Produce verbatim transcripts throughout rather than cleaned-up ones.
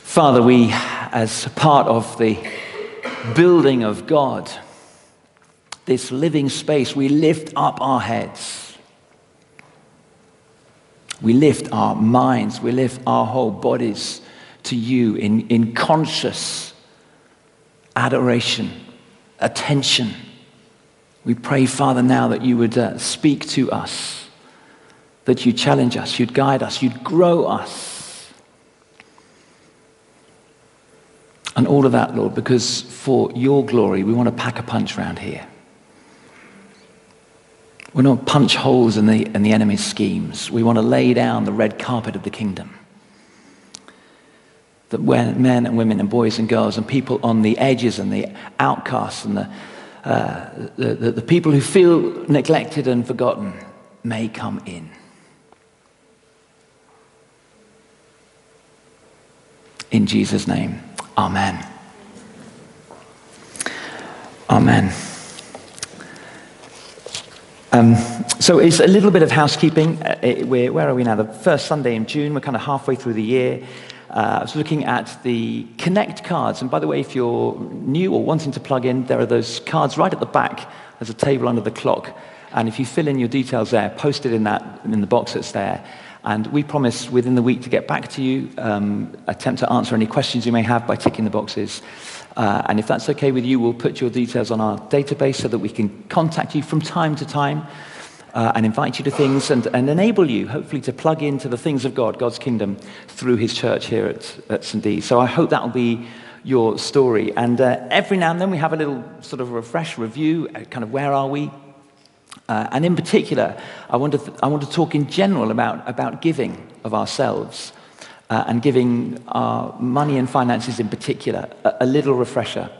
Father, we, as part of the building of God, this living space, we lift up our heads. We lift our minds, we lift our whole bodies to you in, in conscious adoration, attention. We pray, Father, now that you would uh, speak to us, that you challenge us, you'd guide us, you'd grow us. And all of that, Lord, because for your glory, we want to pack a punch around here. We don't punch holes in the, in the enemy's schemes. We want to lay down the red carpet of the kingdom. That when men and women and boys and girls and people on the edges and the outcasts and the, uh, the, the, the people who feel neglected and forgotten may come in. In Jesus' name, amen. Amen. Um, so it's a little bit of housekeeping. Uh, it, we're, where are we now? The first Sunday in June. We're kind of halfway through the year. Uh, I was looking at the Connect cards. And by the way, if you're new or wanting to plug in, there are those cards right at the back. There's a table under the clock. And if you fill in your details there, post it in, that, in the box that's there. And we promise within the week to get back to you, um, attempt to answer any questions you may have by ticking the boxes. Uh, and if that's okay with you, we'll put your details on our database so that we can contact you from time to time uh, and invite you to things and, and enable you, hopefully, to plug into the things of God, God's kingdom, through his church here at, at Saint D. So I hope that will be your story. And uh, every now and then we have a little sort of refresh review, kind of where are we? Uh, and in particular, I want to, th- I want to talk in general about, about giving of ourselves. Uh, and giving our money and finances in particular a, a little refresher.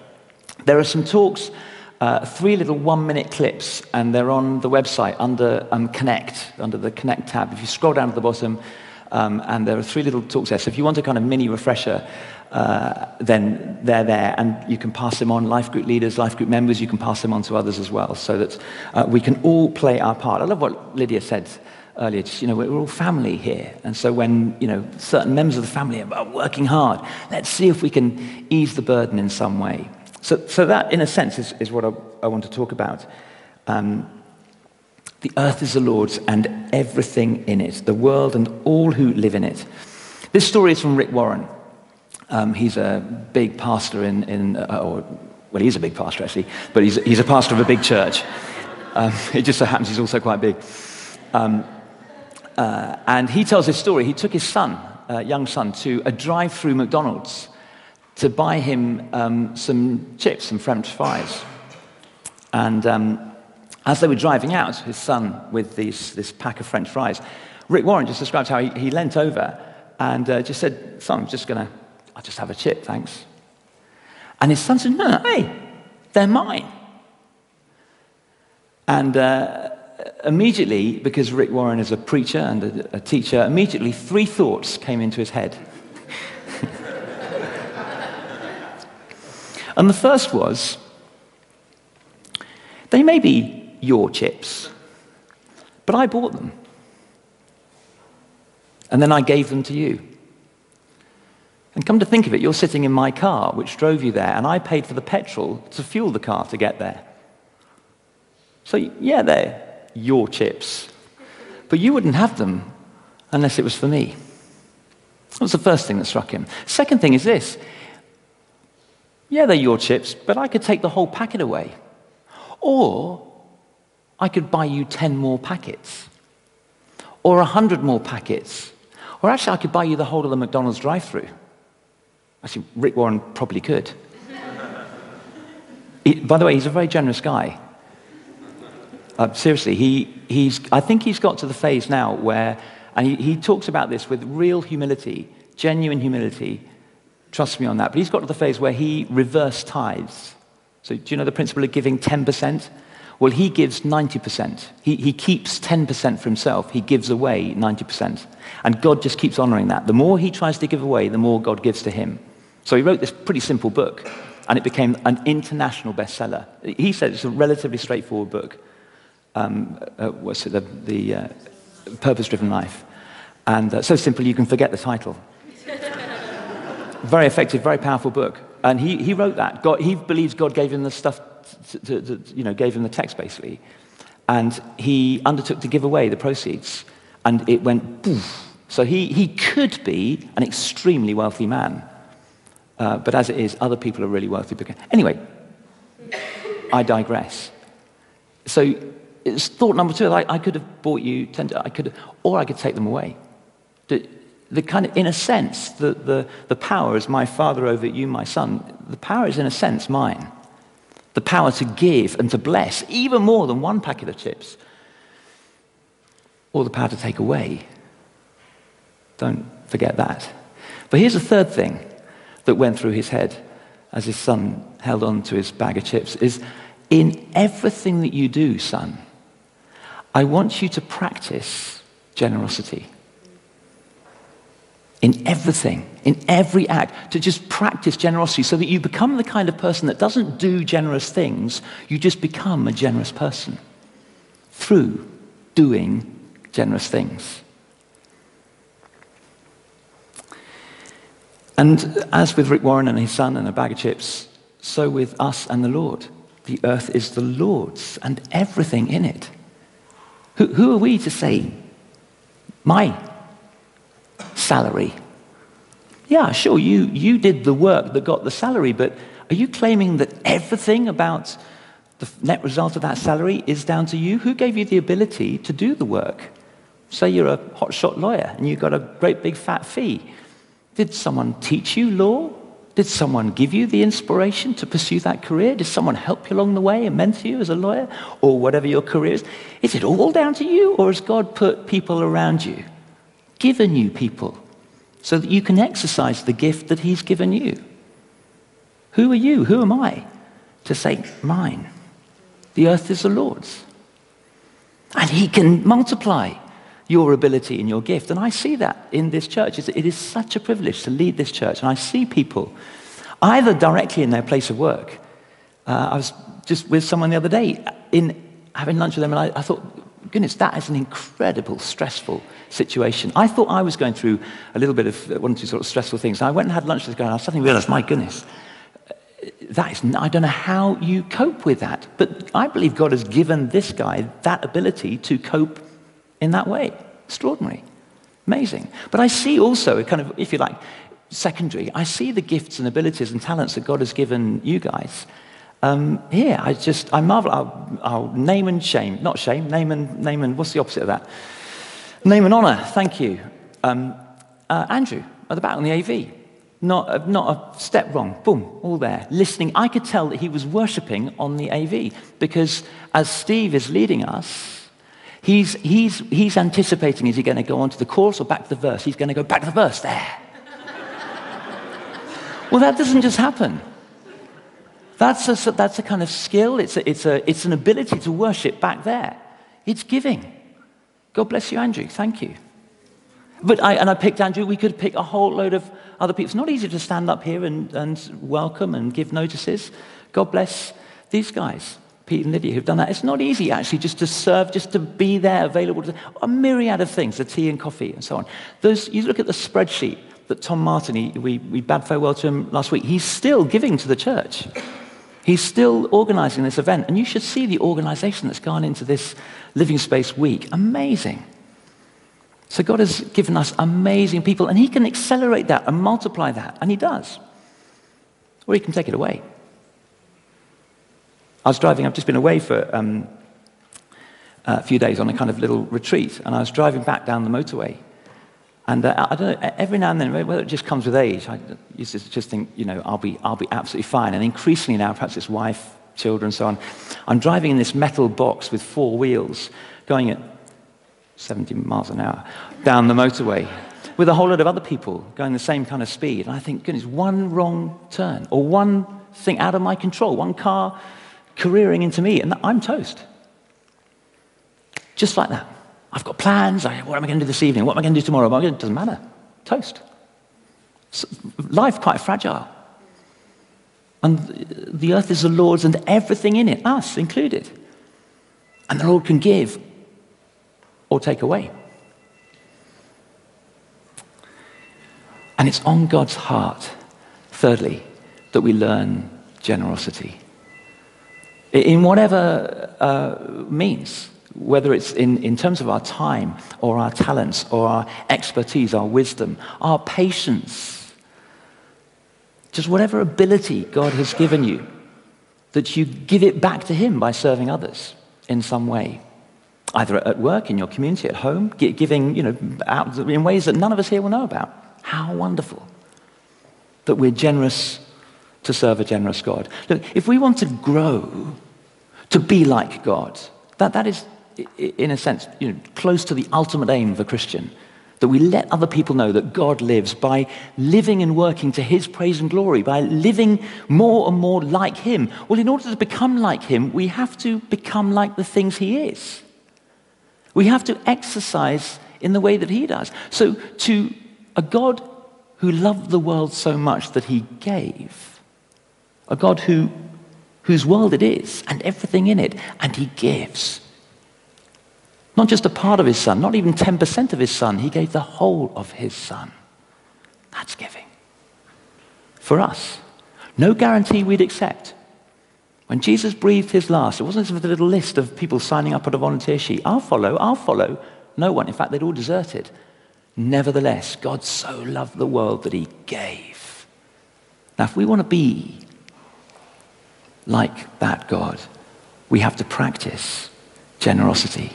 There are some talks, uh, three little one-minute clips, and they're on the website under um, Connect, under the Connect tab. If you scroll down to the bottom, um, and there are three little talks there. So if you want a kind of mini refresher, uh, then they're there, and you can pass them on. Life group leaders, life group members, you can pass them on to others as well, so that uh, we can all play our part. I love what Lydia said earlier, just, you know, we're all family here. And so when, you know, certain members of the family are working hard, let's see if we can ease the burden in some way. So so that, in a sense, is, is what I, I want to talk about. Um, the earth is the Lord's and everything in it, the world and all who live in it. This story is from Rick Warren. Um, he's a big pastor in, in uh, or well, he's a big pastor, actually, but he's, he's a pastor of a big church. Um, it just so happens he's also quite big. Um, Uh, and he tells this story. He took his son, uh, young son, to a drive-through McDonald's to buy him um, some chips, some French fries. And um, as they were driving out, his son with these, this pack of French fries, Rick Warren just describes how he, he leant over and uh, just said, "Son, I'm just going to, I'll just have a chip, thanks." And his son said, "No, no, hey, they're mine." And... Uh, Immediately, because Rick Warren is a preacher and a, a teacher, immediately three thoughts came into his head. And the first was, they may be your chips, but I bought them. And then I gave them to you. And come to think of it, you're sitting in my car, which drove you there, and I paid for the petrol to fuel the car to get there. So, yeah, they're your chips, but you wouldn't have them unless it was for me. That was the first thing that struck him. Second thing is this. Yeah, they're your chips, but I could take the whole packet away. Or I could buy you ten more packets. Or a hundred more packets. Or actually, I could buy you the whole of the McDonald's drive-thru. Actually, Rick Warren probably could. He, by the way, he's a very generous guy. Uh, seriously, he, he's, I think he's got to the phase now where And he, he talks about this with real humility, genuine humility. Trust me on that. But he's got to the phase where he reverse tithes. So do you know the principle of giving ten percent? Well, he gives ninety percent. He, he keeps ten percent for himself. He gives away ninety percent. And God just keeps honoring that. The more he tries to give away, the more God gives to him. So he wrote this pretty simple book, and it became an international bestseller. He said it's a relatively straightforward book. Um, uh, what's it? The, the uh, Purpose-Driven Life. And uh, so simple you can forget the title. Very effective, very powerful book. And he, he wrote that. God, he believes God gave him the stuff To, to, to, you know, gave him the text, basically. And he undertook to give away the proceeds. And it went poof. So he, he could be an extremely wealthy man. Uh, but as it is, other people are really wealthy. Anyway, I digress. So it's thought number two. I, I could have bought you ten, I could, or I could take them away. The, the kind of, in a sense, the, the, the power is my father over you, my son. The power is, in a sense, mine. The power to give and to bless, even more than one packet of chips. Or the power to take away. Don't forget that. But here's the third thing that went through his head as his son held on to his bag of chips, is in everything that you do, son, I want you to practice generosity. In everything, in every act, to just practice generosity so that you become the kind of person that doesn't do generous things, you just become a generous person through doing generous things. And as with Rick Warren and his son and a bag of chips, so with us and the Lord. The earth is the Lord's and everything in it. Who, who are we to say, my salary? Yeah, sure, you, you did the work that got the salary, but are you claiming that everything about the net result of that salary is down to you? Who gave you the ability to do the work? Say you're a hotshot lawyer and you got a great big fat fee. Did someone teach you law? Did someone give you the inspiration to pursue that career? Did someone help you along the way and mentor you as a lawyer? Or whatever your career is? Is it all down to you, or has God put people around you? Given you people so that you can exercise the gift that he's given you. Who are you? Who am I to say mine? The earth is the Lord's. And he can multiply your ability and your gift. And I see that in this church. It is such a privilege to lead this church. And I see people either directly in their place of work. Uh, I was just with someone the other day in having lunch with them, and I, I thought, goodness, that is an incredible, stressful situation. I thought I was going through a little bit of one or two sort of stressful things. And I went and had lunch with this guy, and I suddenly realized, my goodness, that is, I don't know how you cope with that. But I believe God has given this guy that ability to cope in that way. Extraordinary. Amazing. But I see also, a kind of, if you like, secondary, I see the gifts and abilities and talents that God has given you guys. Um, here, I just, I marvel, I'll, I'll name and shame, not shame, name and, name and, what's the opposite of that? Name and honour, thank you. Um, uh, Andrew, at the back on the A V, not, uh, not a step wrong, boom, all there, listening. I could tell that he was worshipping on the A V, because as Steve is leading us, he's, he's, he's anticipating, is he going to go on to the chorus or back to the verse? He's going to go back to the verse, there. Well, that doesn't just happen. That's a, that's a kind of skill, it's, a, it's, a, it's an ability to worship back there. It's giving. God bless you, Andrew, thank you. But I, and I picked Andrew, we could pick a whole load of other people. It's not easy to stand up here and, and welcome and give notices. God bless these guys, Pete and Lydia, who've done that. It's not easy, actually, just to serve, just to be there, available to a myriad of things, the tea and coffee and so on. Those, you look at the spreadsheet that Tom Martin, he, we, we bade farewell to him last week, he's still giving to the church. He's still organising this event, and you should see the organisation that's gone into this Living Space Week. Amazing. So God has given us amazing people, and he can accelerate that and multiply that, and he does. Or he can take it away. I was driving, I've just been away for um, a few days on a kind of little retreat, and I was driving back down the motorway. And uh, I don't know, every now and then, whether it just comes with age, I used to just think, you know, I'll be, I'll be absolutely fine. And increasingly now, perhaps it's wife, children, so on. I'm driving in this metal box with four wheels, going at seventy miles an hour down the motorway with a whole lot of other people going the same kind of speed. And I think, goodness, one wrong turn or one thing out of my control, one car careering into me, and I'm toast. Just like that. I've got plans. What am I going to do this evening? What am I going to do tomorrow? It doesn't matter. Toast. Life quite fragile. And the earth is the Lord's and everything in it, us included. And the Lord can give or take away. And it's on God's heart, thirdly, that we learn generosity. In whatever uh, means, whether it's in, in terms of our time or our talents or our expertise, our wisdom, our patience, just whatever ability God has given you, that you give it back to him by serving others in some way. Either at work, in your community, at home, giving, you know, out in ways that none of us here will know about. How wonderful that we're generous to serve a generous God. Look, if we want to grow to be like God, that, that is, in a sense, you know, close to the ultimate aim of a Christian. That we let other people know that God lives by living and working to his praise and glory, by living more and more like him. Well, in order to become like him, we have to become like the things he is. We have to exercise in the way that he does. So to a God who loved the world so much that he gave, a God who, whose world it is and everything in it, and he gives. Not just a part of his son, not even ten percent of his son. He gave the whole of his son. That's giving. For us. No guarantee we'd accept. When Jesus breathed his last, it wasn't just a little list of people signing up at a volunteer sheet. I'll follow, I'll follow. No one. In fact, they'd all deserted. Nevertheless, God so loved the world that he gave. Now, if we want to be like that God, we have to practice generosity.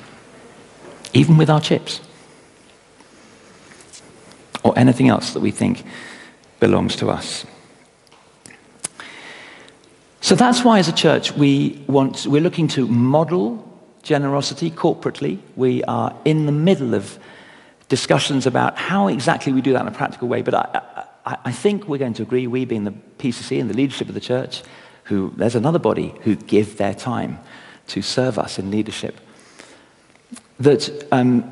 Even with our chips or anything else that we think belongs to us. So that's why as a church we want, we're looking to model generosity corporately. We are in the middle of discussions about how exactly we do that in a practical way, but I, I, I think we're going to agree, we being the P C C and the leadership of the church, who there's another body who give their time to serve us in leadership, that um,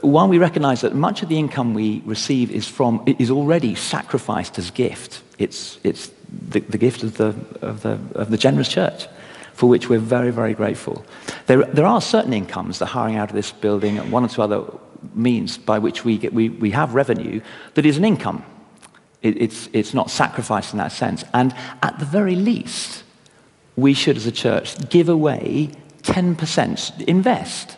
while we recognize that much of the income we receive is from is already sacrificed as gift, it's it's the, the gift of the of the of the generous church, for which we're very very grateful. There there are certain incomes, the hiring out of this building and one or two other means by which we get we we have revenue that is an income. It, it's it's not sacrificed in that sense, and at the very least, we should as a church give away ten percent, invest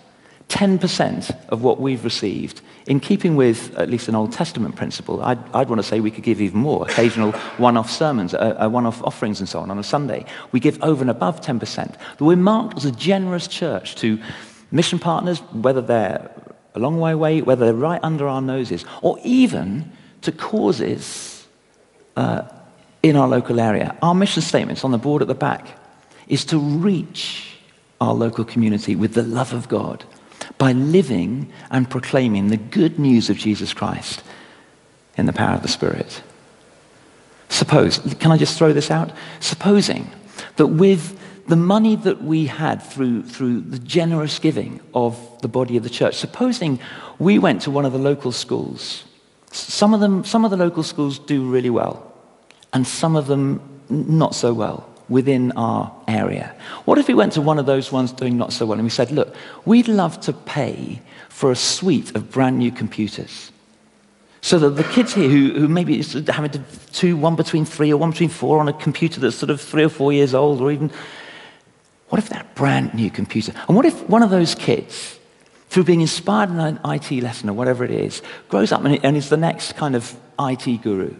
ten percent of what we've received, in keeping with at least an Old Testament principle. I'd, I'd want to say we could give even more, occasional one-off sermons, uh, uh, one-off offerings and so on, on a Sunday. We give over and above ten percent. We're marked as a generous church to mission partners, whether they're a long way away, whether they're right under our noses, or even to causes uh, in our local area. Our mission statements on the board at the back is to reach our local community with the love of God, by living and proclaiming the good news of Jesus Christ in the power of the Spirit. Suppose, can I just throw this out? Supposing that with the money that we had through, through the generous giving of the body of the church, supposing we went to one of the local schools. Some of them, some of the local schools do really well, and some of them not so well within our area. What if we went to one of those ones doing not so well and we said, look, we'd love to pay for a suite of brand new computers so that the kids here who, who maybe is having to two, one between three or one between four on a computer that's sort of three or four years old, or even, what if that brand new computer? And what if one of those kids, through being inspired in an I T lesson or whatever it is, grows up and is the next kind of I T guru?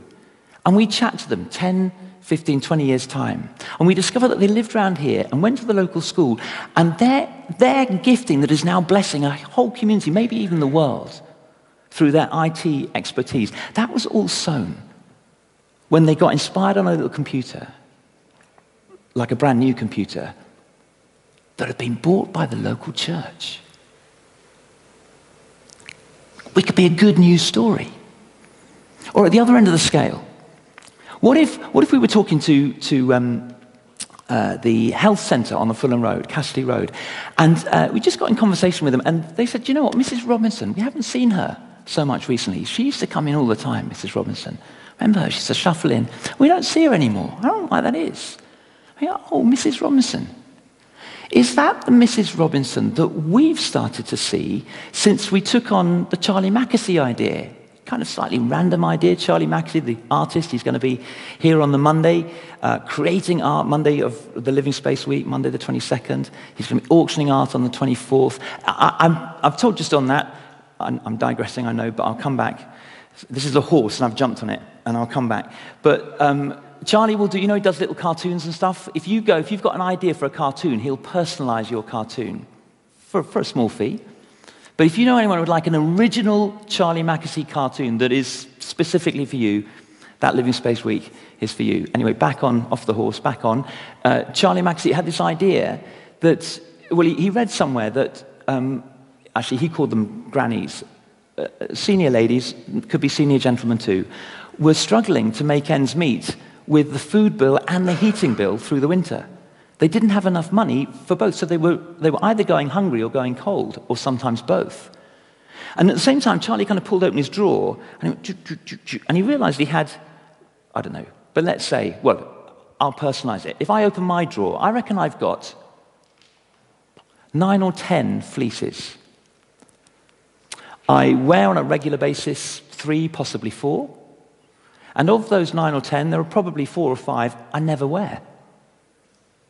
And we chat to them ten, fifteen, twenty years' time. And we discover that they lived around here and went to the local school, and their, their gifting that is now blessing a whole community, maybe even the world, through their I T expertise, that was all sown when they got inspired on a little computer, like a brand new computer, that had been bought by the local church. we could be a good news story. Or at the other end of the scale, what if, what if we were talking to, to um, uh, the health centre on the Fulham Road, Cassidy Road, and uh, we just got in conversation with them, and they said, you know what, Missus Robinson, we haven't seen her so much recently. She used to come in all the time, Missus Robinson. Remember her, she used to shuffle in. We don't see her anymore. I don't know why that is. I mean, oh, Missus Robinson. Is that the Missus Robinson that we've started to see since we took on the Charlie Mackesy idea? Kind of slightly random idea. Charlie Mackesy, the artist, he's going to be here on the Monday, uh, creating art, Monday of the Living Space Week, Monday the twenty-second. He's going to be auctioning art on the twenty-fourth. I, I'm, I've told just on that. I'm, I'm digressing, I know, but I'll come back. This is a horse, and I've jumped on it, and I'll come back. But... Um, Charlie will do, you know, he does little cartoons and stuff. If you go, if you've got an idea for a cartoon, he'll personalize your cartoon for, for a small fee. But if you know anyone who would like an original Charlie Mackesy cartoon that is specifically for you, that Living Space Week is for you. Anyway, back on, off the horse, back on. Uh, Charlie Mackesy had this idea that, well, he, he read somewhere that, um, actually he called them grannies. Uh, senior ladies, could be senior gentlemen too, were struggling to make ends meet with the food bill and the heating bill through the winter. They didn't have enough money for both, so they were, they were either going hungry or going cold, or sometimes both. And at the same time, Charlie kind of pulled open his drawer, and he, went, ju, ju, ju, ju, and he realized he had, I don't know, but let's say, well, I'll personalize it. If I open my drawer, I reckon I've got nine or ten fleeces. I wear on a regular basis three, possibly four. And of those nine or ten, there are probably four or five I never wear.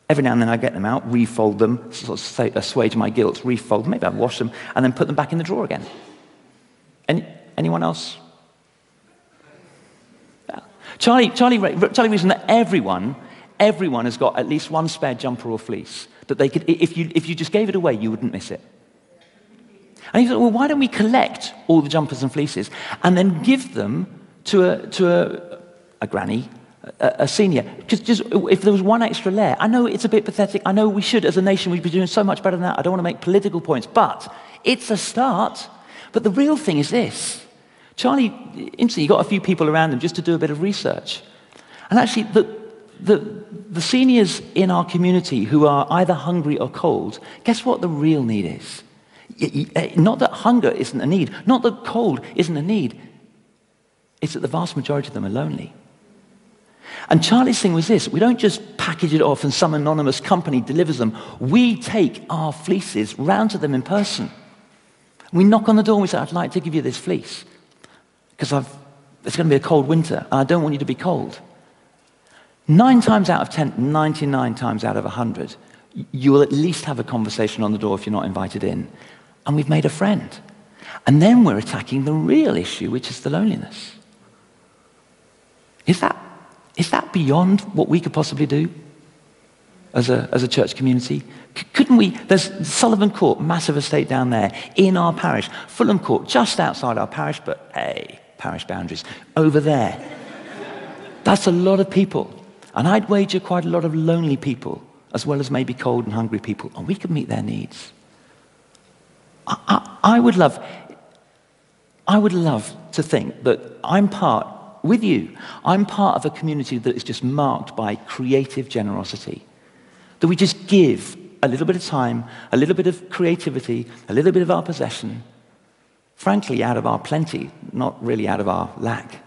Every now and then I get them out, refold them, sort of assuage my guilt, refold them, maybe I wash them, and then put them back in the drawer again. Any, anyone else? Charlie, Charlie, Charlie reasoned that everyone, everyone has got at least one spare jumper or fleece, that they could, if you, if you just gave it away, you wouldn't miss it. And he thought, well, why don't we collect all the jumpers and fleeces and then give them to a, to a, a granny, a, a senior, just, just if there was one extra layer. I know it's a bit pathetic. I know we should, as a nation, we'd be doing so much better than that. I don't want to make political points, but it's a start. But the real thing is this. Charlie, interestingly, he got a few people around him just to do a bit of research. And actually, the, the, the seniors in our community who are either hungry or cold, guess what the real need is? Not that hunger isn't a need, not that cold isn't a need, it's that the vast majority of them are lonely. And Charlie's thing was this: we don't just package it off and some anonymous company delivers them. We take our fleeces round to them in person. We knock on the door and we say, I'd like to give you this fleece, because I've, it's going to be a cold winter, and I don't want you to be cold. Nine times out of ten, ninety-nine times out of one hundred, you will at least have a conversation on the door if you're not invited in. And we've made a friend. And then we're attacking the real issue, which is the loneliness. Is that, is that beyond what we could possibly do as a, as a church community? C- couldn't we? There's Sullivan Court, massive estate down there, in our parish. Fulham Court, just outside our parish, but hey, parish boundaries, over there. That's a lot of people. And I'd wager quite a lot of lonely people, as well as maybe cold and hungry people. And we could meet their needs. I, I, I would love... I would love to think that I'm part, with you, I'm part of a community that is just marked by creative generosity. That we just give a little bit of time, a little bit of creativity, a little bit of our possession, frankly, out of our plenty, not really out of our lack,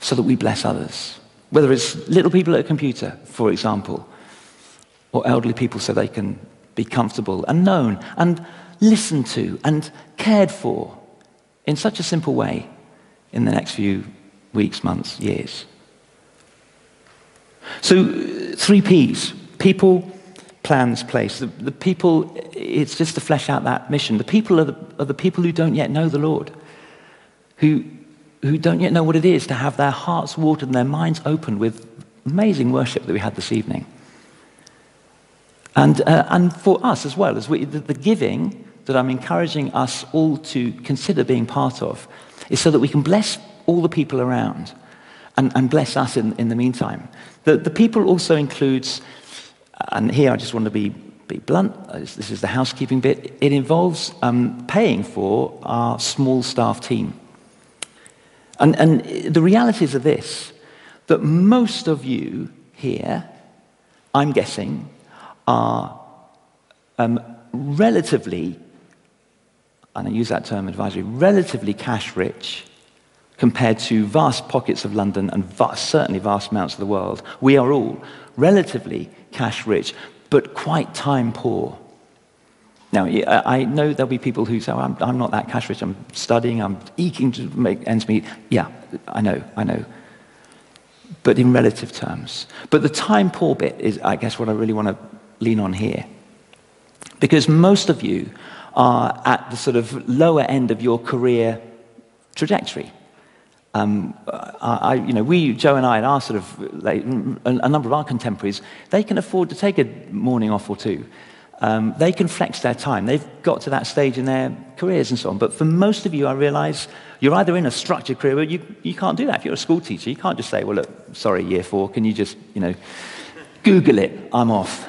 so that we bless others. Whether it's little people at a computer, for example, or elderly people so they can be comfortable and known and listened to and cared for, in such a simple way, in the next few weeks, months, years. So, three Ps. People, plans, place. The, the people, it's just to flesh out that mission. The people are the, are the people who don't yet know the Lord, who, who don't yet know what it is to have their hearts watered and their minds opened with amazing worship that we had this evening. And, uh, and for us as well, as we, the, the giving that I'm encouraging us all to consider being part of is so that we can bless all the people around and, and bless us in, in the meantime. The, the people also includes, and here I just want to be be blunt, this is the housekeeping bit, it involves um, paying for our small staff team. And, and the realities are this, that most of you here, I'm guessing, are um, relatively, and I use that term advisory, relatively cash rich compared to vast pockets of London and vast, certainly vast amounts of the world. We are all relatively cash rich, but quite time poor. Now, I know there'll be people who say, oh, I'm, I'm not that cash rich, I'm studying, I'm eking to make ends meet. Yeah, I know, I know. But in relative terms. But the time poor bit is, I guess, what I really want to lean on here. Because most of you are at the sort of lower end of your career trajectory. Um, I, you know, we, Joe and I, and our sort of, like, a number of our contemporaries, they can afford to take a morning off or two. Um, they can flex their time. They've got to that stage in their careers and so on. But for most of you, I realize you're either in a structured career, but you, you can't do that. If you're a school teacher, you can't just say, well, look, sorry, year four, can you just, you know, Google it, I'm off.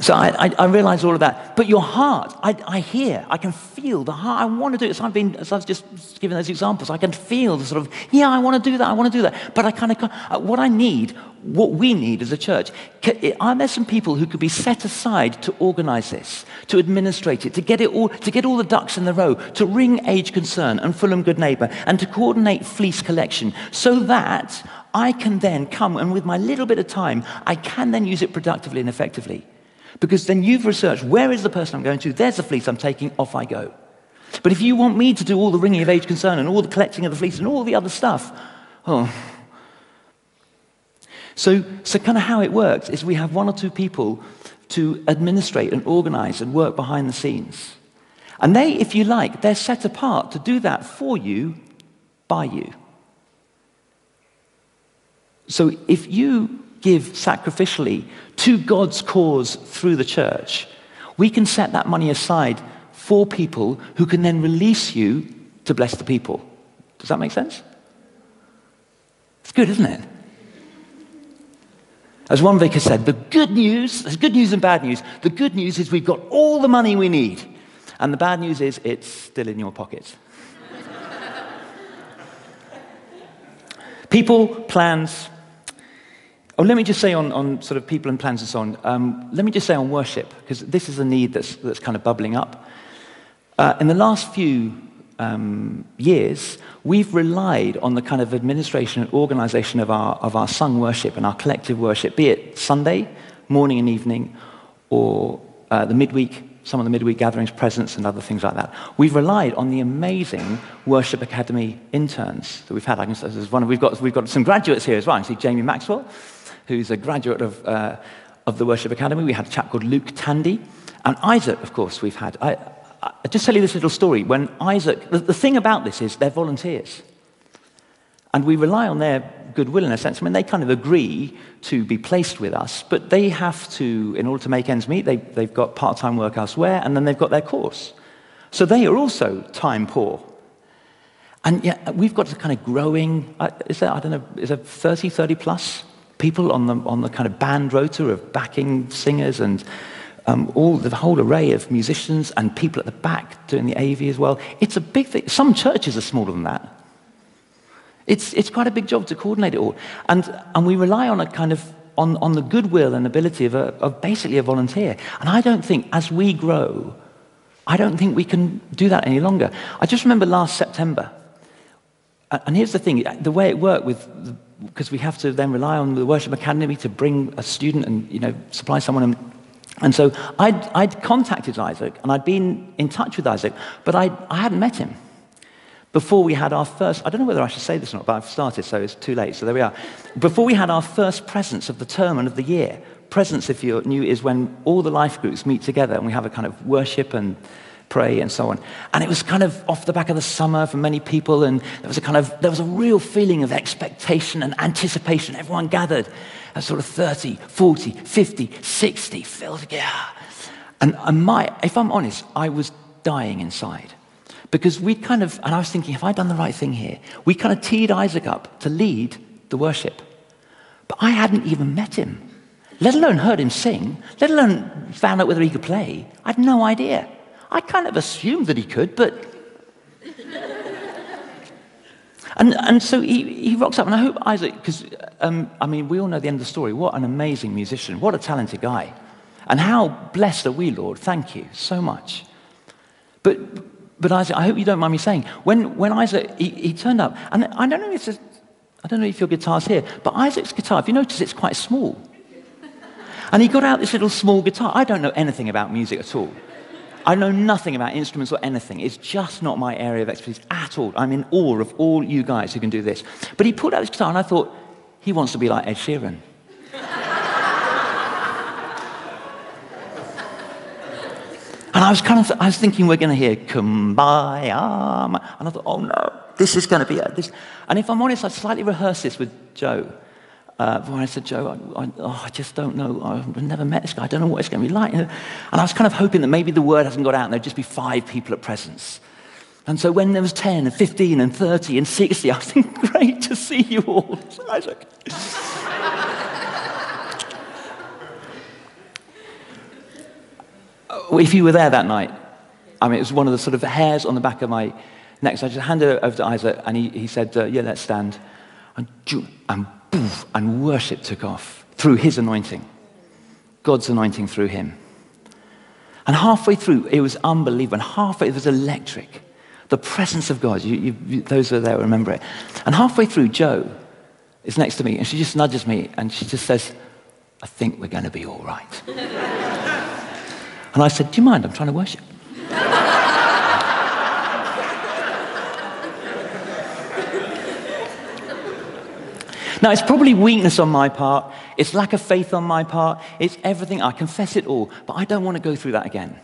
So I, I, I realize all of that. But your heart, I, I hear, I can feel the heart. I want to do it. So I've been, as I was just giving those examples, I can feel the sort of, yeah, I want to do that, I want to do that. But I kind of, uh, what I need, what we need as a church, can, are there some people who could be set aside to organize this, to administrate it, to get it all, to get all the ducks in the row, to ring Age Concern and Fulham Good Neighbour, and to coordinate fleece collection, so that I can then come and with my little bit of time, I can then use it productively and effectively. Because then you've researched, where is the person I'm going to? There's the fleece I'm taking, off I go. But if you want me to do all the ringing of Age Concern and all the collecting of the fleece and all the other stuff, oh. So, so kind of how it works is we have one or two people to administrate and organize and work behind the scenes. And they, if you like, they're set apart to do that for you, by you. So if you give sacrificially to God's cause through the church, we can set that money aside for people who can then release you to bless the people. Does that make sense? It's good, isn't it? As one vicar said, the good news, there's good news and bad news. The good news is we've got all the money we need. And the bad news is it's still in your pocket. People, plans. Oh, let me just say on, on sort of people and plans and so on, um, let me just say on worship, because this is a need that's, that's kind of bubbling up. Uh, in the last few um, years, we've relied on the kind of administration and organization of our, of our sung worship and our collective worship, be it Sunday, morning and evening, or uh, the midweek, some of the midweek gatherings, presents and other things like that. We've relied on the amazing Worship Academy interns that we've had. I can, there's one, we've, got, we've got some graduates here as well. I can see Jamie Maxwell, who's a graduate of, uh, of the Worship Academy. We had a chap called Luke Tandy. And Isaac, of course, we've had. I, I, I just tell you this little story. When Isaac, the, the thing about this is they're volunteers. And we rely on their goodwill in a sense. I mean, they kind of agree to be placed with us, but they have to, in order to make ends meet, they, they've got part-time work elsewhere, and then they've got their course. So they are also time poor. And yeah, we've got a kind of growing, is there, I don't know, is there thirty, thirty plus? People on the, on the kind of band rota of backing singers and um, all the whole array of musicians and people at the back doing the A V as well. It's a big thing. Some churches are smaller than that. It's, it's quite a big job to coordinate it all. And, and we rely on a kind of, on, on the goodwill and ability of, a, of basically a volunteer. And I don't think, as we grow, I don't think we can do that any longer. I just remember last September, and here's the thing, the way it worked with the, because we have to then rely on the Worship Academy to bring a student and, you know, supply someone. And, and so I'd, I'd contacted Isaac, and I'd been in touch with Isaac, but I, I hadn't met him before we had our first, I don't know whether I should say this or not, but I've started, so it's too late, so there we are. Before we had our first presence of the term and of the year. Presence, if you're new, is when all the life groups meet together and we have a kind of worship and pray and so on. And it was kind of off the back of the summer for many people, and there was a kind of, there was a real feeling of expectation and anticipation. Everyone gathered at sort of thirty, forty, fifty, sixty, filled, yeah. And, and my, if I'm honest, I was dying inside. Because we kind of, and I was thinking, have I done the right thing here? We kind of teed Isaac up to lead the worship. But I hadn't even met him, let alone heard him sing, let alone found out whether he could play. I had no idea. I kind of assumed that he could, but... and, and so he, he rocks up, and I hope Isaac, because, um, I mean, we all know the end of the story. What an amazing musician. What a talented guy. And how blessed are we, Lord? Thank you so much. But, but Isaac, I hope you don't mind me saying, when, when Isaac, he, he turned up, and I don't know if it's a, I don't know if your guitar's here, but Isaac's guitar, if you notice, it's quite small. And he got out this little small guitar. I don't know anything about music at all. I know nothing about instruments or anything. It's just not my area of expertise at all. I'm in awe of all you guys who can do this. But he pulled out his guitar, and I thought, he wants to be like Ed Sheeran. And I was kind of, I was thinking we're going to hear Kumbaya, and I thought, oh no, this is going to be a, this. And if I'm honest, I slightly rehearsed this with Joe. Uh, when I said, Joe, I, I, oh, I just don't know. I've never met this guy. I don't know what it's going to be like. And I was kind of hoping that maybe the word hasn't got out and there'd just be five people at presents. And so when there was ten and fifteen and thirty and sixty, I was thinking, great to see you all. Isaac. If you were there that night, I mean, it was one of the sort of hairs on the back of my neck. So I just handed it over to Isaac, and he, he said, uh, yeah, let's stand. And, and Poof, and worship took off through his anointing, God's anointing through him. And halfway through, it was unbelievable. And halfway, it was electric. The presence of God. You, you, you, those who are there remember it. And halfway through, Jo is next to me, and she just nudges me, and she just says, I think we're going to be all right. And I said, do you mind? I'm trying to worship. Now, it's probably weakness on my part, it's lack of faith on my part, it's everything, I confess it all, but I don't want to go through that again.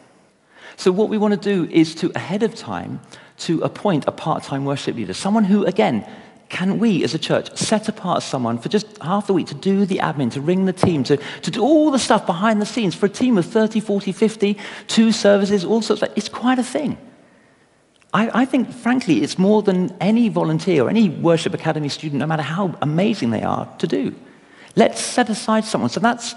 So what we want to do is to, ahead of time, to appoint a part-time worship leader, someone who, again, can we as a church set apart someone for just half the week to do the admin, to ring the team, to, to do all the stuff behind the scenes for a team of thirty, forty, fifty, two services, all sorts of stuff. It's quite a thing. I think, frankly, it's more than any volunteer or any Worship Academy student, no matter how amazing they are, to do. Let's set aside someone. So that's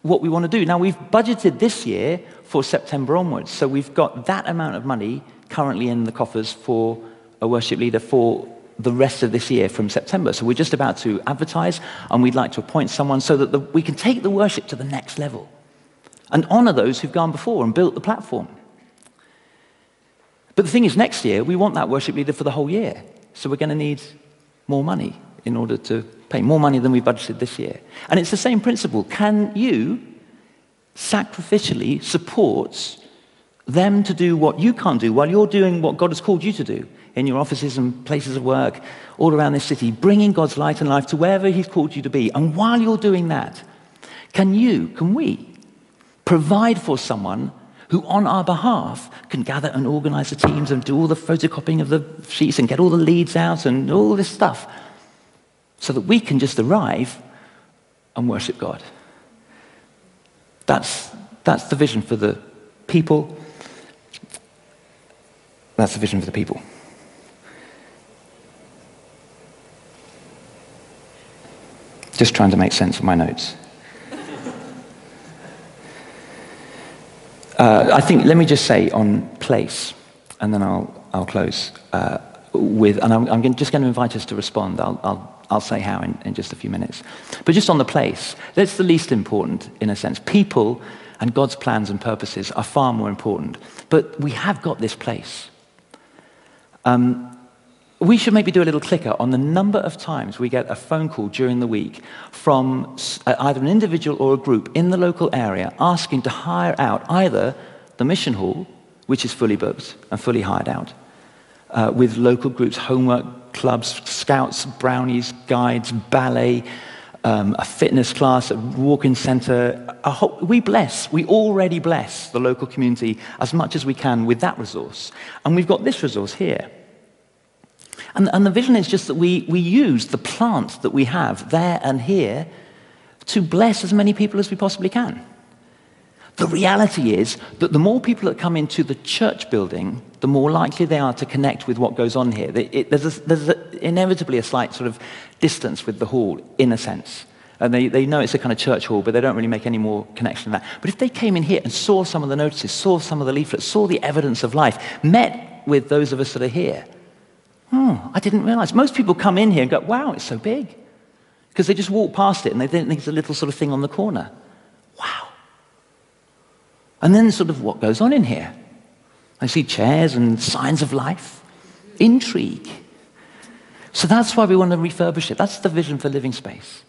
what we want to do. Now, we've budgeted this year for September onwards, so we've got that amount of money currently in the coffers for a worship leader for the rest of this year from September. So we're just about to advertise, and we'd like to appoint someone so that the, we can take the worship to the next level and honour those who've gone before and built the platform. But the thing is, next year, we want that worship leader for the whole year. So we're going to need more money in order to pay, more money than we budgeted this year. And it's the same principle. Can you sacrificially support them to do what you can't do while you're doing what God has called you to do in your offices and places of work all around this city, bringing God's light and life to wherever he's called you to be? And while you're doing that, can you, can we, provide for someone who on our behalf can gather and organise the teams and do all the photocopying of the sheets and get all the leads out and all this stuff so that we can just arrive and worship God. That's, that's the vision for the people. That's the vision for the people. Just trying to make sense of my notes. Uh, I think, let me just say on place, and then I'll, I'll close uh, with, and I'm, I'm just going to invite us to respond. I'll, I'll, I'll say how in, in just a few minutes. But just on the place, that's the least important in a sense. People and God's plans and purposes are far more important. But we have got this place. Um, we should maybe do a little clicker on the number of times we get a phone call during the week from either an individual or a group in the local area asking to hire out either the mission hall, which is fully booked and fully hired out, uh, with local groups, homework clubs, scouts, brownies, guides, ballet, um, a fitness class, a walk-in centre. A whole, we bless, we already bless the local community as much as we can with that resource. And we've got this resource here. And, and the vision is just that we, we use the plant that we have there and here to bless as many people as we possibly can. The reality is that the more people that come into the church building, the more likely they are to connect with what goes on here. It, it, there's a, there's a, inevitably a slight sort of distance with the hall, in a sense, and they, they know it's a kind of church hall, but they don't really make any more connection than that. But if they came in here and saw some of the notices, saw some of the leaflets, saw the evidence of life, met with those of us that are here, oh, I didn't realize. Most people come in here and go, wow, it's so big. Because they just walk past it and they don't think it's a little sort of thing on the corner. Wow. And then sort of what goes on in here? I see chairs and signs of life. Intrigue. So that's why we want to refurbish it. That's the vision for Living Space.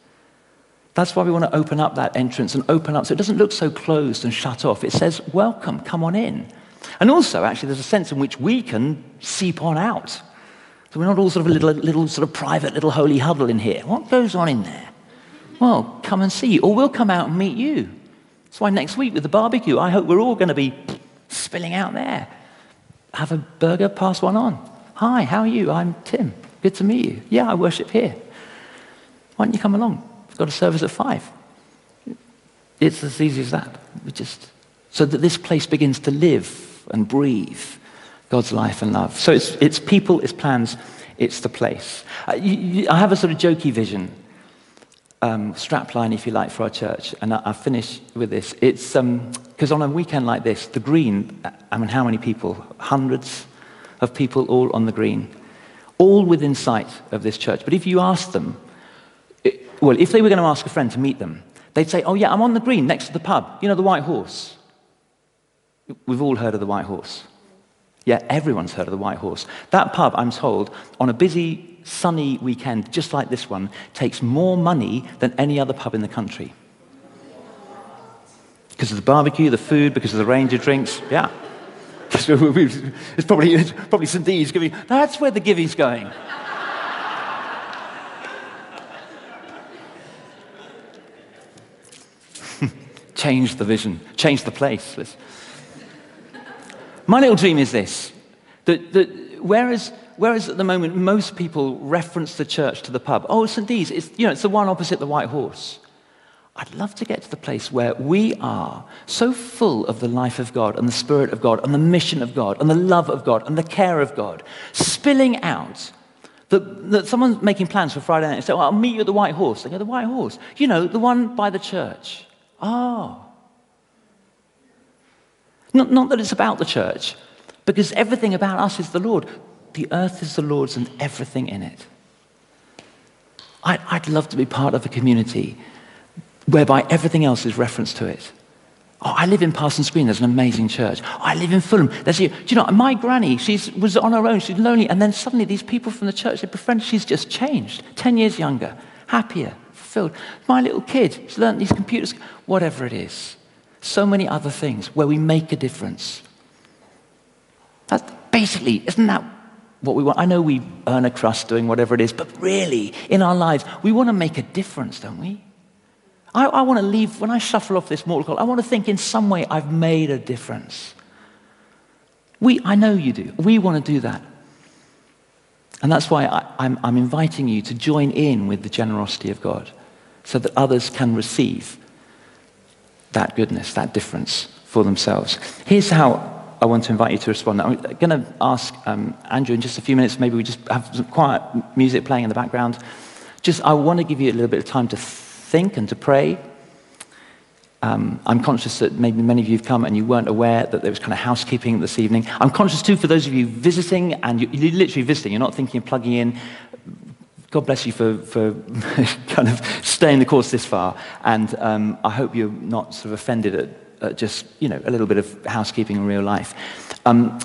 That's why we want to open up that entrance and open up so it doesn't look so closed and shut off. It says, welcome, come on in. And also, actually, there's a sense in which we can seep on out. So we're not all sort of a little, little sort of private little holy huddle in here. What goes on in there? Well, come and see you, or we'll come out and meet you. That's why next week with the barbecue, I hope we're all going to be spilling out there. Have a burger, pass one on. Hi, how are you? I'm Tim. Good to meet you. Yeah, I worship here. Why don't you come along? We've got a service at five. It's as easy as that. We just so that this place begins to live and breathe God's life and love. So it's it's people, it's plans, it's the place. I, you, I have a sort of jokey vision, um, strapline, if you like, for our church, and I, I'll finish with this. It's because um, on a weekend like this, the green. I mean, how many people? Hundreds of people, all on the green. All within sight of this church. But if you asked them, it, well, if they were going to ask a friend to meet them, they'd say, oh, yeah, I'm on the green next to the pub. You know, the White Horse. We've all heard of the White Horse. Yeah, everyone's heard of the White Horse. That pub, I'm told, on a busy, sunny weekend, just like this one, takes more money than any other pub in the country. Because of the barbecue, the food, because of the range of drinks. Yeah. It's probably, it's probably Saint Dee's giving. That's where the giving's going. Change the vision. Change the place. Let's... My little dream is this. That, that whereas, whereas at the moment most people reference the church to the pub. Oh, Saint Dee's. It's, you know, it's the one opposite the White Horse. I'd love to get to the place where we are so full of the life of God and the Spirit of God and the mission of God and the love of God and the care of God, spilling out that, that someone's making plans for Friday night and say, well, I'll meet you at the White Horse. They go, the White Horse? You know, the one by the church. Oh. Not, not that it's about the church, because everything about us is the Lord. The earth is the Lord's and everything in it. I, I'd love to be part of a community whereby everything else is referenced to it. Oh, I live in Parsons Green. There's an amazing church. Oh, I live in Fulham. There's a, do you know, my granny, she was on her own. She's lonely. And then suddenly these people from the church, they befriended. She's just changed. Ten years younger, happier, fulfilled. My little kid, she's learned these computers, whatever it is. So many other things where we make a difference. That's basically, isn't that what we want? I know we earn a crust doing whatever it is, but really, in our lives, we want to make a difference, don't we? I, I want to leave, when I shuffle off this mortal coil, I want to think in some way I've made a difference. We, I know you do. We want to do that. And that's why I, I'm, I'm inviting you to join in with the generosity of God so that others can receive that goodness, that difference for themselves. Here's how I want to invite you to respond. I'm going to ask um, Andrew in just a few minutes, maybe we just have some quiet music playing in the background. Just, I want to give you a little bit of time to think. think and to pray. Um, I'm conscious that maybe many of you have come and you weren't aware that there was kind of housekeeping this evening. I'm conscious too for those of you visiting and you, you're literally visiting, you're not thinking of plugging in. God bless you for, for kind of staying the course this far. And um, I hope you're not sort of offended at, at just, you know, a little bit of housekeeping in real life. Um,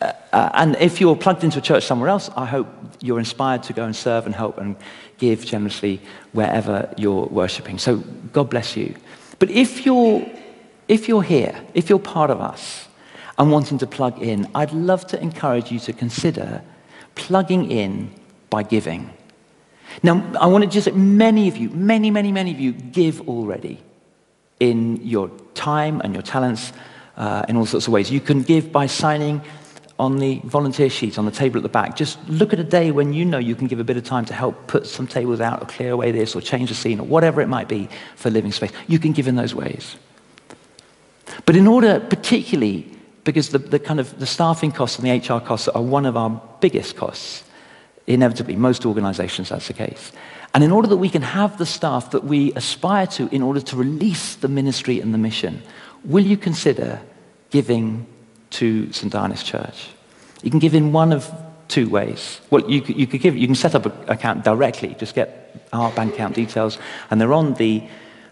uh, and if you're plugged into a church somewhere else, I hope you're inspired to go and serve and help and give generously wherever you're worshipping. So God bless you. But if you're, if you're here, if you're part of us and wanting to plug in, I'd love to encourage you to consider plugging in by giving. Now, I want to just say many of you, many, many, many of you give already in your time and your talents uh, in all sorts of ways. You can give by signing on the volunteer sheet on the table at the back. Just look at a day when you know you can give a bit of time to help put some tables out or clear away this or change the scene or whatever it might be for Living Space. You can give in those ways. But in order, particularly because the, the kind of the staffing costs and the H R costs are one of our biggest costs, inevitably, most organizations that's the case. And in order that we can have the staff that we aspire to in order to release the ministry and the mission, will you consider giving to Saint Anne's Church? You can give in one of two ways. Well, you, you could give, you can set up an account directly, just get our bank account details, and they're on the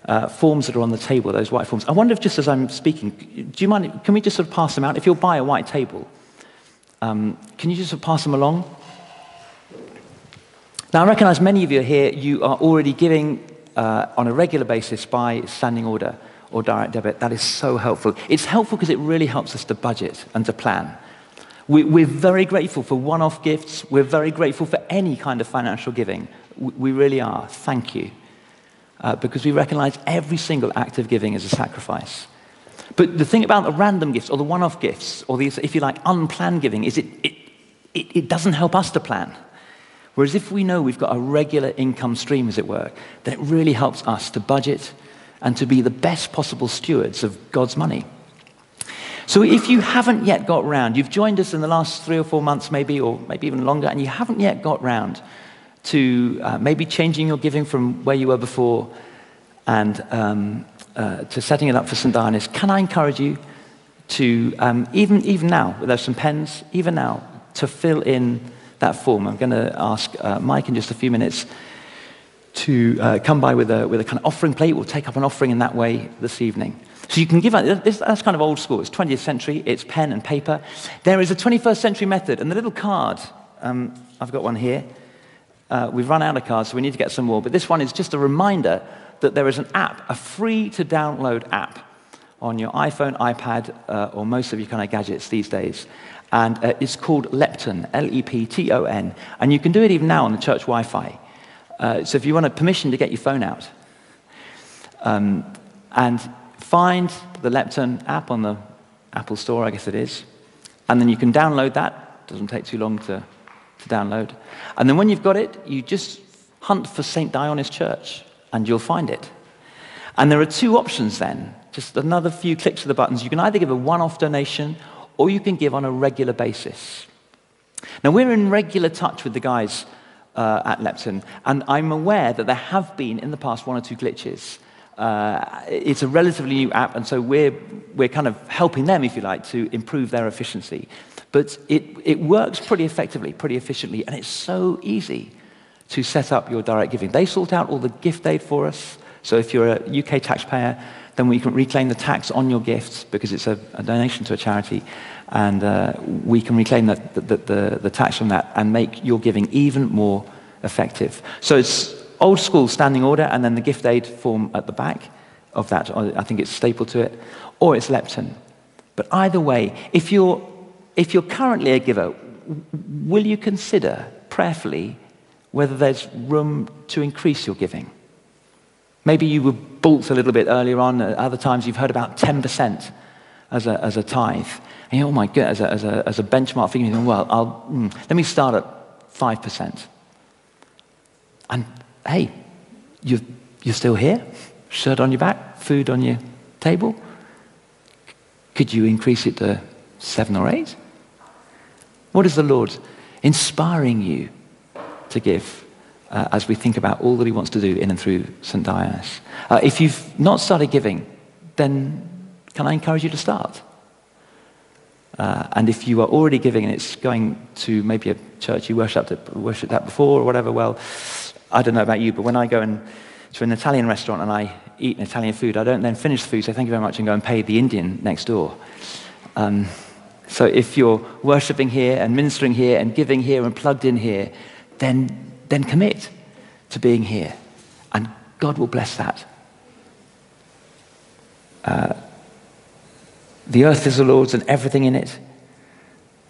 uh, forms that are on the table, those white forms. I wonder if, just as I'm speaking, do you mind, can we just sort of pass them out? If you'll buy a white table, um, can you just sort of pass them along? Now, I recognize many of you are here, you are already giving uh, on a regular basis by standing order or direct debit. That is so helpful. It's helpful because it really helps us to budget and to plan. We, we're very grateful for one-off gifts. We're very grateful for any kind of financial giving. We, we really are. Thank you. Uh, because we recognize every single act of giving is a sacrifice. But the thing about the random gifts or the one-off gifts or the, if you like, unplanned giving is it, it, it, it doesn't help us to plan. Whereas if we know we've got a regular income stream, as it were, then it really helps us to budget and to be the best possible stewards of God's money. So if you haven't yet got round, you've joined us in the last three or four months maybe, or maybe even longer, and you haven't yet got round to uh, maybe changing your giving from where you were before and um, uh, to setting it up for Saint Diana's, can I encourage you to, um, even, even now, with some pens, even now, to fill in that form. I'm going to ask uh, Mike in just a few minutes to uh, come by with a, with a kind of offering plate. We'll take up an offering in that way this evening. So you can give out, this, that's kind of old school. It's twentieth century, it's pen and paper. There is a twenty-first century method, and the little card, um, I've got one here. Uh, we've run out of cards, so we need to get some more. But this one is just a reminder that there is an app, a free-to-download app on your iPhone, iPad, uh, or most of your kind of gadgets these days. And uh, it's called Lepton, L E P T O N. And you can do it even now on the church Wi-Fi. Uh, so if you want a permission to get your phone out, um, and find the Lepton app on the Apple Store, I guess it is, and then you can download that. Doesn't take too long to, to download. And then when you've got it, you just hunt for Saint Dionysus Church, and you'll find it. And there are two options then, just another few clicks of the buttons. You can either give a one-off donation, or you can give on a regular basis. Now, we're in regular touch with the guys uh, at Lepton, and I'm aware that there have been, in the past, one or two glitches. Uh, it's a relatively new app, and so we're, we're kind of helping them, if you like, to improve their efficiency. But it, it works pretty effectively, pretty efficiently, and it's so easy to set up your direct giving. They sort out all the gift aid for us, so if you're a U K taxpayer, then we can reclaim the tax on your gifts because it's a, a donation to a charity, and uh, we can reclaim the, the, the, the tax from that and make your giving even more effective. So it's old school standing order and then the gift aid form at the back of that. I think it's stapled to it, or it's Lepton. But either way, if you're, if you're currently a giver, will you consider prayerfully whether there's room to increase your giving? Maybe you were balked a little bit earlier on. At other times, you've heard about ten percent as a, as a tithe. And oh my goodness, as a, as a, as a benchmark figure, you think, well, I'll, mm, let me start at five percent. And hey, you're, you're still here, shirt on your back, food on your table. Could you increase it to seven or eight? What is the Lord inspiring you to give? Uh, as we think about all that he wants to do in and through Saint Dias. Uh, if you've not started giving, then can I encourage you to start? Uh, and if you are already giving and it's going to maybe a church you worshipped at, worshipped at before or whatever, well, I don't know about you, but when I go in, to an Italian restaurant and I eat an Italian food, I don't then finish the food, so thank you very much, and go and pay the Indian next door. Um, so if you're worshipping here and ministering here and giving here and plugged in here, then then commit to being here. And God will bless that. Uh, the earth is the Lord's and everything in it.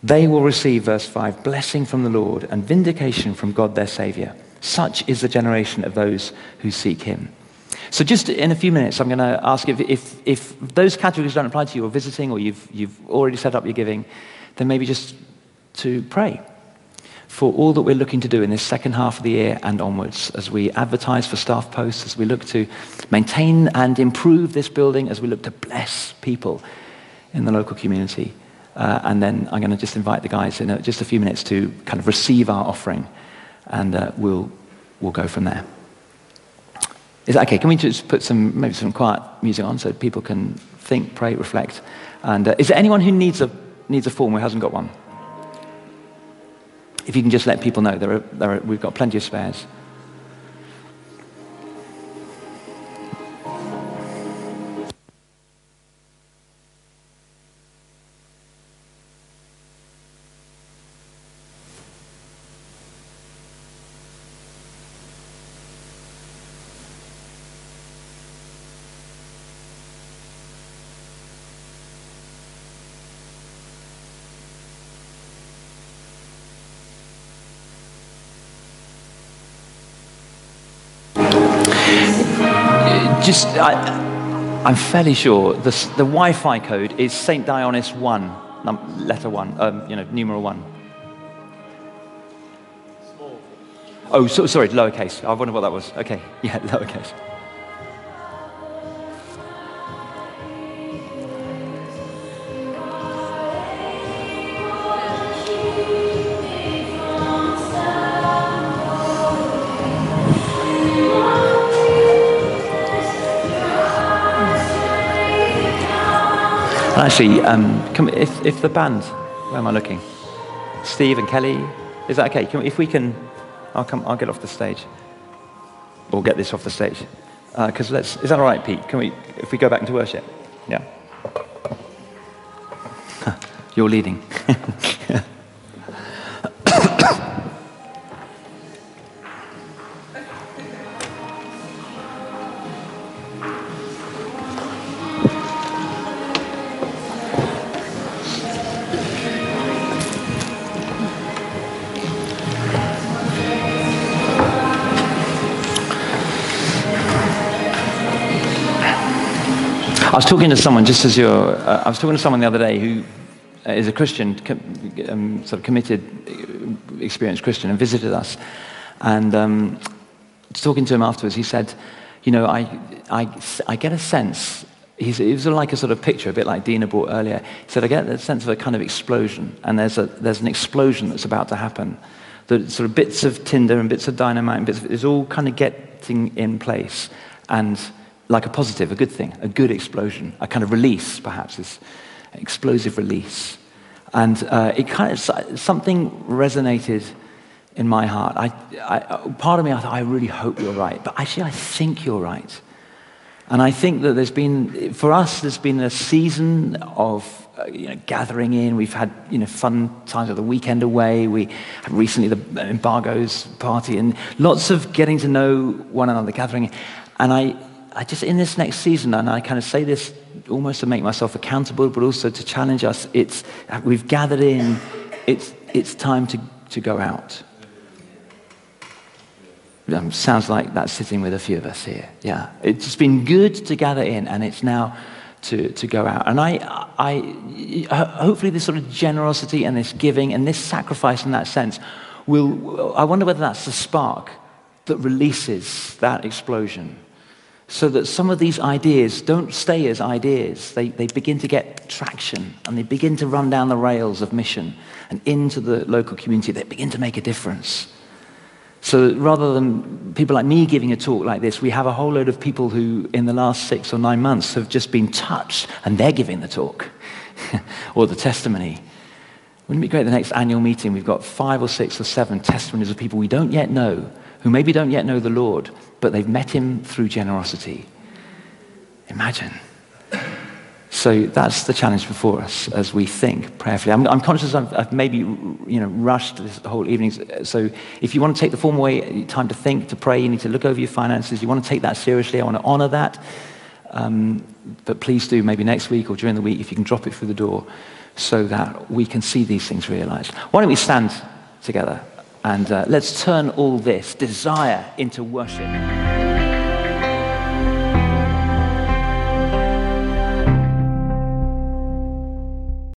They will receive, verse five, blessing from the Lord and vindication from God their Saviour. Such is the generation of those who seek him. So just in a few minutes, I'm going to ask if, if, if those categories don't apply to you, or visiting, or you've, you've already set up your giving, then maybe just to pray for all that we're looking to do in this second half of the year and onwards, as we advertise for staff posts, as we look to maintain and improve this building, as we look to bless people in the local community. Uh, and then I'm going to just invite the guys in just a few minutes to kind of receive our offering, and uh, we'll, we'll go from there. Is that okay? Can we just put some, maybe some quiet music on so people can think, pray, reflect? And uh, is there anyone who needs a, needs a form who hasn't got one? If you can just let people know, there are, there are, we've got plenty of spares. Just, I, I'm fairly sure the, the Wi-Fi code is Saint Dionysus one, num, letter one, um, you know, numeral one. Small. Oh, so, sorry, lowercase. I wonder what that was. Okay, yeah, lowercase. Actually, um, can we, if, if the band, where am I looking? Steve and Kelly, is that okay? Can we, if we can, I'll come. I'll get off the stage, or get this off the stage, because uh, let's. Is that all right, Pete? Can we, if we go back into worship? Yeah. You're leading. I was talking to someone just as you're. Uh, I was talking to someone the other day who is a Christian, com um, sort of committed, experienced Christian, and visited us. And um, talking to him afterwards, he said, "You know, I, I, I get a sense. He's, it was like a sort of picture, a bit like Dina brought earlier. He said, I get a sense of a kind of explosion, and there's a there's an explosion that's about to happen. The sort of bits of tinder and bits of dynamite, and bits of, it's all kind of getting in place, and." Like a positive, a good thing, a good explosion, a kind of release, perhaps, this explosive release. And uh, it kind of, something resonated in my heart. I, I, part of me, I thought, I really hope you're right. But actually, I think you're right. And I think that there's been, for us, there's been a season of uh, you know, gathering in. We've had you know, fun times of the weekend away. We had recently the embargoes party and lots of getting to know one another, gathering. And I... I just, in this next season, and I kind of say this almost to make myself accountable, but also to challenge us, it's, we've gathered in, it's, it's time to, to go out. Um, sounds like that's sitting with a few of us here, yeah. It's been good to gather in, and it's now to, to go out. And I, I, hopefully this sort of generosity and this giving and this sacrifice in that sense will, I wonder whether that's the spark that releases that explosion. So that some of these ideas don't stay as ideas. They, they begin to get traction, and they begin to run down the rails of mission and into the local community. They begin to make a difference. So rather than people like me giving a talk like this, we have a whole load of people who in the last six or nine months have just been touched, and they're giving the talk or the testimony. Wouldn't it be great, the next annual meeting, we've got five or six or seven testimonies of people we don't yet know, who maybe don't yet know the Lord, but they've met him through generosity. Imagine. So that's the challenge before us as we think prayerfully. I'm, I'm conscious I've, I've maybe you know, rushed this whole evening. So if you want to take the form away, time to think, to pray, you need to look over your finances. You want to take that seriously. I want to honor that. Um, but please do, maybe next week or during the week, if you can drop it through the door so that we can see these things realized. Why don't we stand together? And uh, let's turn all this desire into worship.